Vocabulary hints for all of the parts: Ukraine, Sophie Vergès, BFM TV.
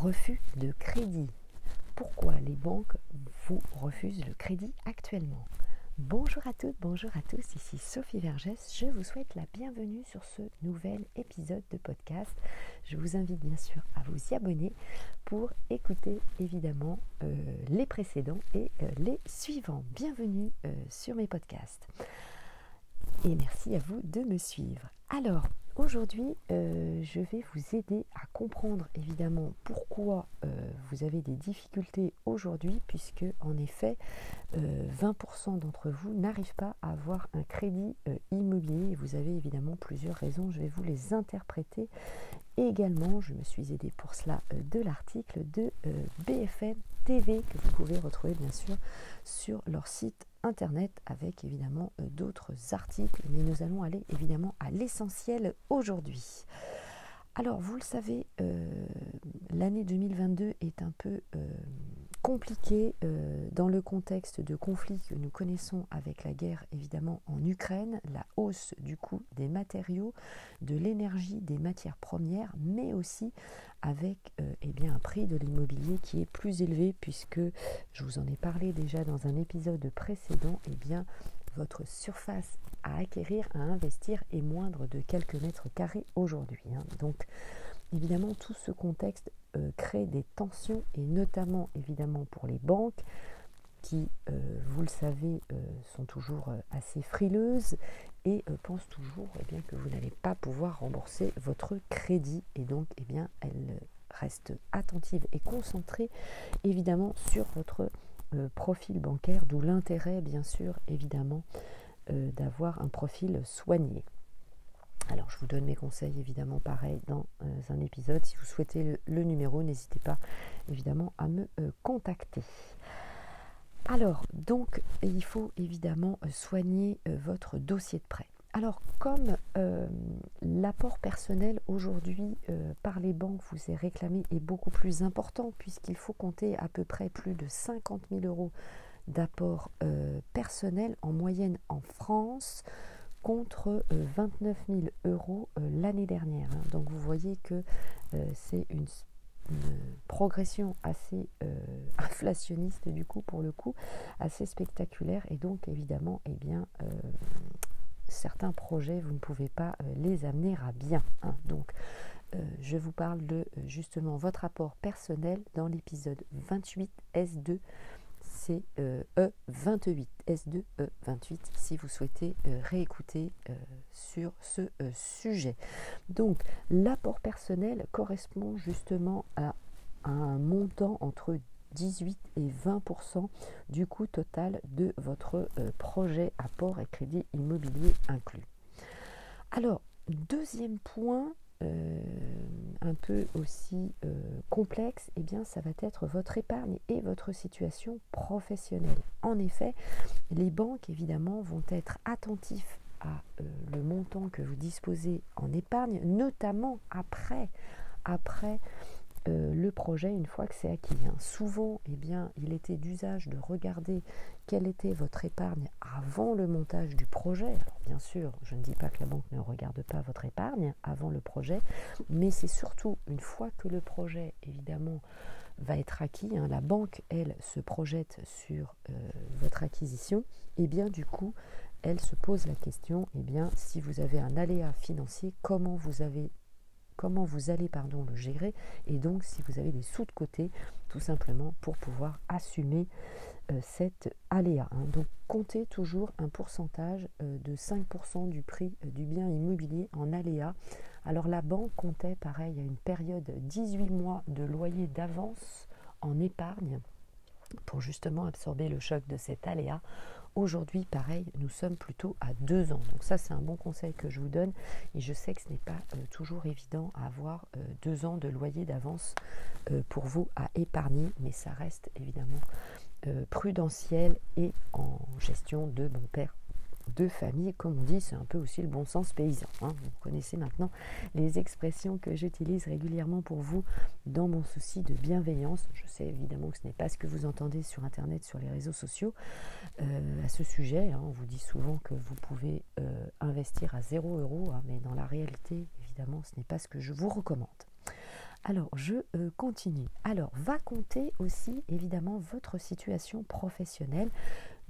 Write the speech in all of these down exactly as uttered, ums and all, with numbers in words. refus de crédit. Pourquoi les banques vous refusent le crédit actuellement? Bonjour à toutes, bonjour à tous, ici Sophie Vergès, je vous souhaite la bienvenue sur ce nouvel épisode de podcast. Je vous invite bien sûr à vous y abonner pour écouter évidemment euh, les précédents et euh, les suivants. Bienvenue euh, sur mes podcasts et merci à vous de me suivre. Alors aujourd'hui, euh, je vais vous aider à comprendre évidemment pourquoi euh, vous avez des difficultés aujourd'hui, puisque en effet, euh, vingt pour cent d'entre vous n'arrivent pas à avoir un crédit euh, immobilier. Vous avez évidemment plusieurs raisons, je vais vous les interpréter également. Je me suis aidée pour cela euh, de l'article de euh, B F M T V, que vous pouvez retrouver bien sûr sur leur site internet, avec évidemment euh, d'autres articles, mais nous allons aller évidemment à l'essentiel aujourd'hui. Alors vous le savez, euh, l'année deux mille vingt-deux est un peu euh, compliquée euh, dans le contexte de conflits que nous connaissons avec la guerre évidemment en Ukraine, la hausse du coût des matériaux, de l'énergie, des matières premières, mais aussi avec euh, eh bien, un prix de l'immobilier qui est plus élevé, puisque je vous en ai parlé déjà dans un épisode précédent, eh bien, votre surface à acquérir, à investir est moindre de quelques mètres carrés aujourd'hui, hein. Donc évidemment tout ce contexte euh, crée des tensions, et notamment évidemment pour les banques qui, euh, vous le savez, euh, sont toujours assez frileuses et euh, pensent toujours eh bien, que vous n'allez pas pouvoir rembourser votre crédit, et donc eh bien, elles restent attentives et concentrées évidemment sur votre Euh, profil bancaire, d'où l'intérêt bien sûr évidemment euh, d'avoir un profil soigné. Alors je vous donne mes conseils évidemment pareil dans euh, un épisode. Si vous souhaitez le, le numéro, n'hésitez pas évidemment à me euh, contacter. Alors donc il faut évidemment soigner euh, votre dossier de prêt. Alors comme euh, l'apport personnel aujourd'hui euh, par les banques vous est réclamé est beaucoup plus important, puisqu'il faut compter à peu près plus de cinquante mille euros d'apport euh, personnel en moyenne en France, contre euh, vingt-neuf mille euros euh, l'année dernière, hein. Donc vous voyez que euh, c'est une, une progression assez euh, inflationniste du coup, pour le coup, assez spectaculaire, et donc évidemment, eh bien... Euh, certains projets, vous ne pouvez pas euh, les amener à bien, hein. Donc, euh, je vous parle de euh, justement votre apport personnel dans l'épisode vingt-huit S deux C E vingt-huit S deux E vingt-huit, si vous souhaitez euh, réécouter euh, sur ce euh, sujet. Donc, l'apport personnel correspond justement à, à un montant entre dix-huit et vingt pour cent du coût total de votre projet, apport et crédit immobilier inclus. Alors, deuxième point, euh, un peu aussi euh, complexe, eh bien, ça va être votre épargne et votre situation professionnelle. En effet, les banques, évidemment, vont être attentives à euh, le montant que vous disposez en épargne, notamment après, après Euh, le projet, une fois que c'est acquis, hein. Souvent, eh bien, il était d'usage de regarder quelle était votre épargne avant le montage du projet. Alors, bien sûr, je ne dis pas que la banque ne regarde pas votre épargne avant le projet, mais c'est surtout une fois que le projet, évidemment, va être acquis, hein, la banque, elle, se projette sur euh, votre acquisition, et bien, du coup, elle se pose la question, eh bien, si vous avez un aléa financier, comment vous avez comment vous allez pardon, le gérer, et donc si vous avez des sous de côté, tout simplement pour pouvoir assumer euh, cet aléa, hein. Donc comptez toujours un pourcentage euh, de cinq pour cent du prix euh, du bien immobilier en aléa. Alors la banque comptait pareil à une période dix-huit mois de loyer d'avance en épargne pour justement absorber le choc de cet aléa. Aujourd'hui, pareil, nous sommes plutôt à deux ans. Donc ça, c'est un bon conseil que je vous donne. Et je sais que ce n'est pas euh, toujours évident à avoir euh, deux ans de loyer d'avance euh, pour vous à épargner. Mais ça reste évidemment euh, prudentiel et en gestion de bon père de famille. Comme on dit, c'est un peu aussi le bon sens paysan, hein. Vous connaissez maintenant les expressions que j'utilise régulièrement pour vous dans mon souci de bienveillance. Je sais évidemment que ce n'est pas ce que vous entendez sur Internet, sur les réseaux sociaux. Euh, à ce sujet, hein, on vous dit souvent que vous pouvez euh, investir à zéro euro, hein, mais dans la réalité, évidemment, ce n'est pas ce que je vous recommande. Alors, je euh, continue. Alors, va compter aussi, évidemment, votre situation professionnelle,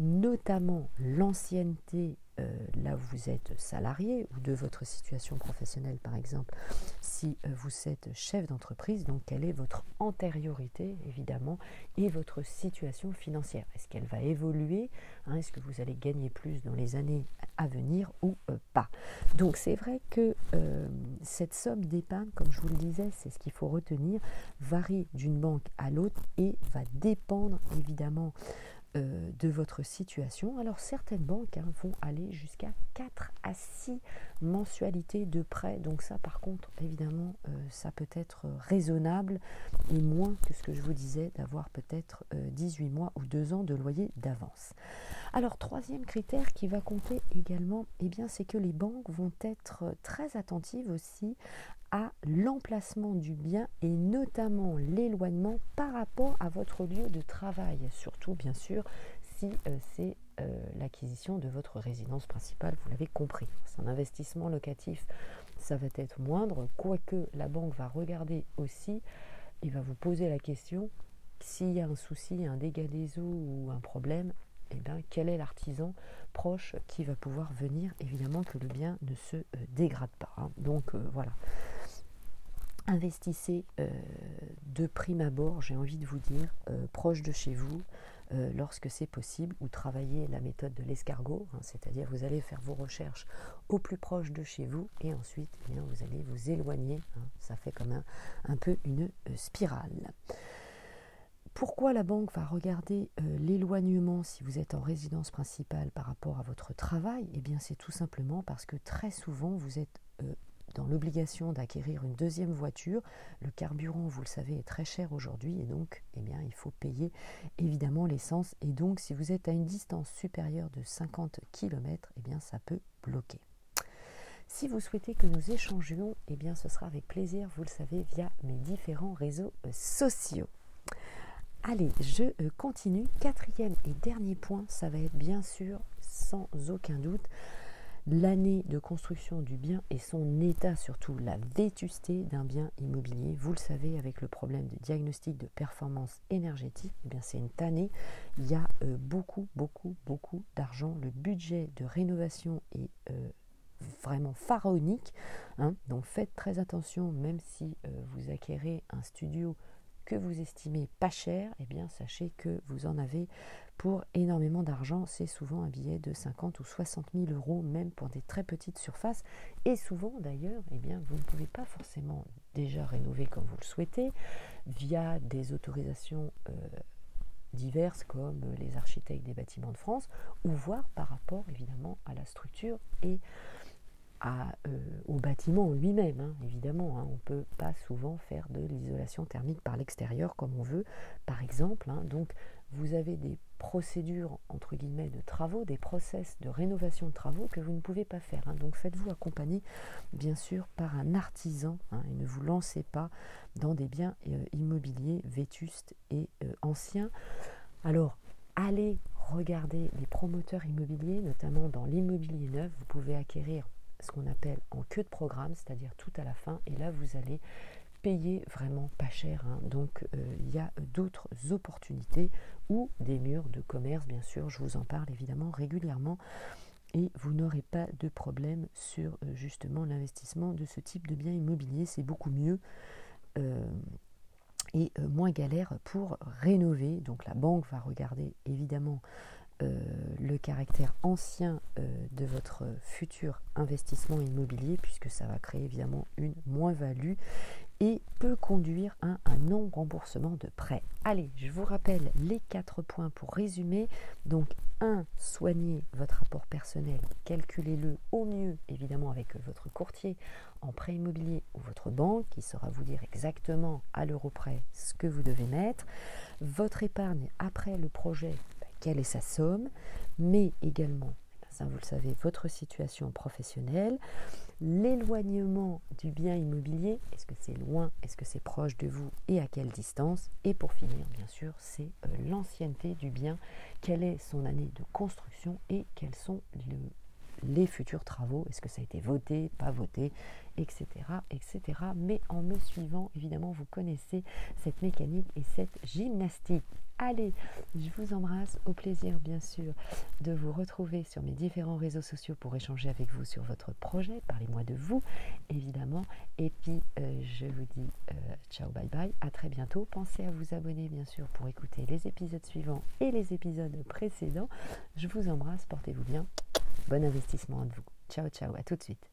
notamment l'ancienneté, euh, là où vous êtes salarié, ou de votre situation professionnelle, par exemple, si euh, vous êtes chef d'entreprise, donc quelle est votre antériorité, évidemment, et votre situation financière. Est-ce qu'elle va évoluer, hein, est-ce que vous allez gagner plus dans les années à venir ou euh, pas. Donc, c'est vrai que euh, cette somme d'épargne, comme je vous le disais, c'est ce qu'il faut retenir, varie d'une banque à l'autre et va dépendre, évidemment, Euh, de votre situation. Alors certaines banques hein, vont aller jusqu'à quatre à six mensualités de prêt, donc ça par contre évidemment euh, ça peut être raisonnable et moins que ce que je vous disais d'avoir peut-être euh, dix-huit mois ou deux ans de loyer d'avance. Alors troisième critère qui va compter également, eh bien, c'est que les banques vont être très attentives aussi à l'emplacement du bien et notamment l'éloignement par rapport à votre lieu de travail, surtout bien sûr si euh, c'est euh, l'acquisition de votre résidence principale, vous l'avez compris. C'est un investissement locatif, ça va être moindre, quoique la banque va regarder aussi et va vous poser la question, s'il y a un souci, un dégât des eaux ou un problème, eh bien, quel est l'artisan proche qui va pouvoir venir, évidemment que le bien ne se euh, dégrade pas. Hein. Donc euh, voilà. Investissez euh, de prime abord, j'ai envie de vous dire, euh, proche de chez vous, euh, lorsque c'est possible, ou travaillez la méthode de l'escargot, hein, c'est-à-dire vous allez faire vos recherches au plus proche de chez vous, et ensuite eh bien, vous allez vous éloigner, hein, ça fait comme un, un peu une euh, spirale. Pourquoi la banque va regarder euh, l'éloignement si vous êtes en résidence principale par rapport à votre travail? Eh bien, c'est tout simplement parce que très souvent, vous êtes euh, dans l'obligation d'acquérir une deuxième voiture. Le carburant, vous le savez, est très cher aujourd'hui et donc, eh bien, il faut payer évidemment l'essence. Et donc, si vous êtes à une distance supérieure de cinquante kilomètres, eh bien, ça peut bloquer. Si vous souhaitez que nous échangions, eh bien, ce sera avec plaisir, vous le savez, via mes différents réseaux euh, sociaux. Allez, je continue. Quatrième et dernier point, ça va être bien sûr, sans aucun doute, l'année de construction du bien et son état, surtout la vétusté d'un bien immobilier. Vous le savez, avec le problème de diagnostic de performance énergétique, eh bien, c'est une tannée. Il y a euh, beaucoup, beaucoup, beaucoup d'argent. Le budget de rénovation est euh, vraiment pharaonique. Hein. Donc faites très attention, même si euh, vous acquérez un studio que vous estimez pas cher, eh bien sachez que vous en avez pour énormément d'argent. C'est souvent un billet de cinquante ou soixante mille euros, même pour des très petites surfaces. Et souvent d'ailleurs, eh bien vous ne pouvez pas forcément déjà rénover comme vous le souhaitez via des autorisations euh, diverses comme les architectes des bâtiments de France, ou voire par rapport évidemment à la structure et À, euh, au bâtiment lui-même, hein, évidemment. Hein, on ne peut pas souvent faire de l'isolation thermique par l'extérieur comme on veut, par exemple. Hein, donc, vous avez des procédures, entre guillemets, de travaux, des process de rénovation de travaux que vous ne pouvez pas faire. Hein, donc, faites-vous accompagner, bien sûr, par un artisan, hein, et ne vous lancez pas dans des biens euh, immobiliers vétustes et euh, anciens. Alors, allez regarder les promoteurs immobiliers, notamment dans l'immobilier neuf. Vous pouvez acquérir ce qu'on appelle en queue de programme, c'est-à-dire tout à la fin, et là vous allez payer vraiment pas cher. Hein. Donc il y a d'autres opportunités ou des murs de commerce, bien sûr, je vous en parle évidemment régulièrement, et vous n'aurez pas de problème sur euh, justement l'investissement de ce type de bien immobilier, c'est beaucoup mieux. Euh, et euh, moins galère pour rénover. Donc la banque va regarder évidemment Euh, le caractère ancien euh, de votre futur investissement immobilier, puisque ça va créer évidemment une moins-value et peut conduire à un non-remboursement de prêt. Allez, je vous rappelle les quatre points pour résumer. Donc un, soignez votre apport personnel, calculez-le au mieux évidemment avec votre courtier en prêt immobilier ou votre banque qui saura vous dire exactement à l'euro près ce que vous devez mettre. Votre épargne après le projet, quelle est sa somme, mais également, ça vous le savez, votre situation professionnelle, l'éloignement du bien immobilier, est-ce que c'est loin, est-ce que c'est proche de vous et à quelle distance, et pour finir, bien sûr, c'est euh, l'ancienneté du bien, quelle est son année de construction et quels sont le, les futurs travaux, est-ce que ça a été voté, pas voté, et cetera, et cetera. Mais en me suivant, évidemment, vous connaissez cette mécanique et cette gymnastique. Allez, je vous embrasse, au plaisir bien sûr de vous retrouver sur mes différents réseaux sociaux pour échanger avec vous sur votre projet, parlez-moi de vous évidemment, et puis euh, je vous dis euh, ciao, bye bye, à très bientôt, pensez à vous abonner bien sûr pour écouter les épisodes suivants et les épisodes précédents, je vous embrasse, portez-vous bien, bon investissement à vous, ciao ciao, à tout de suite.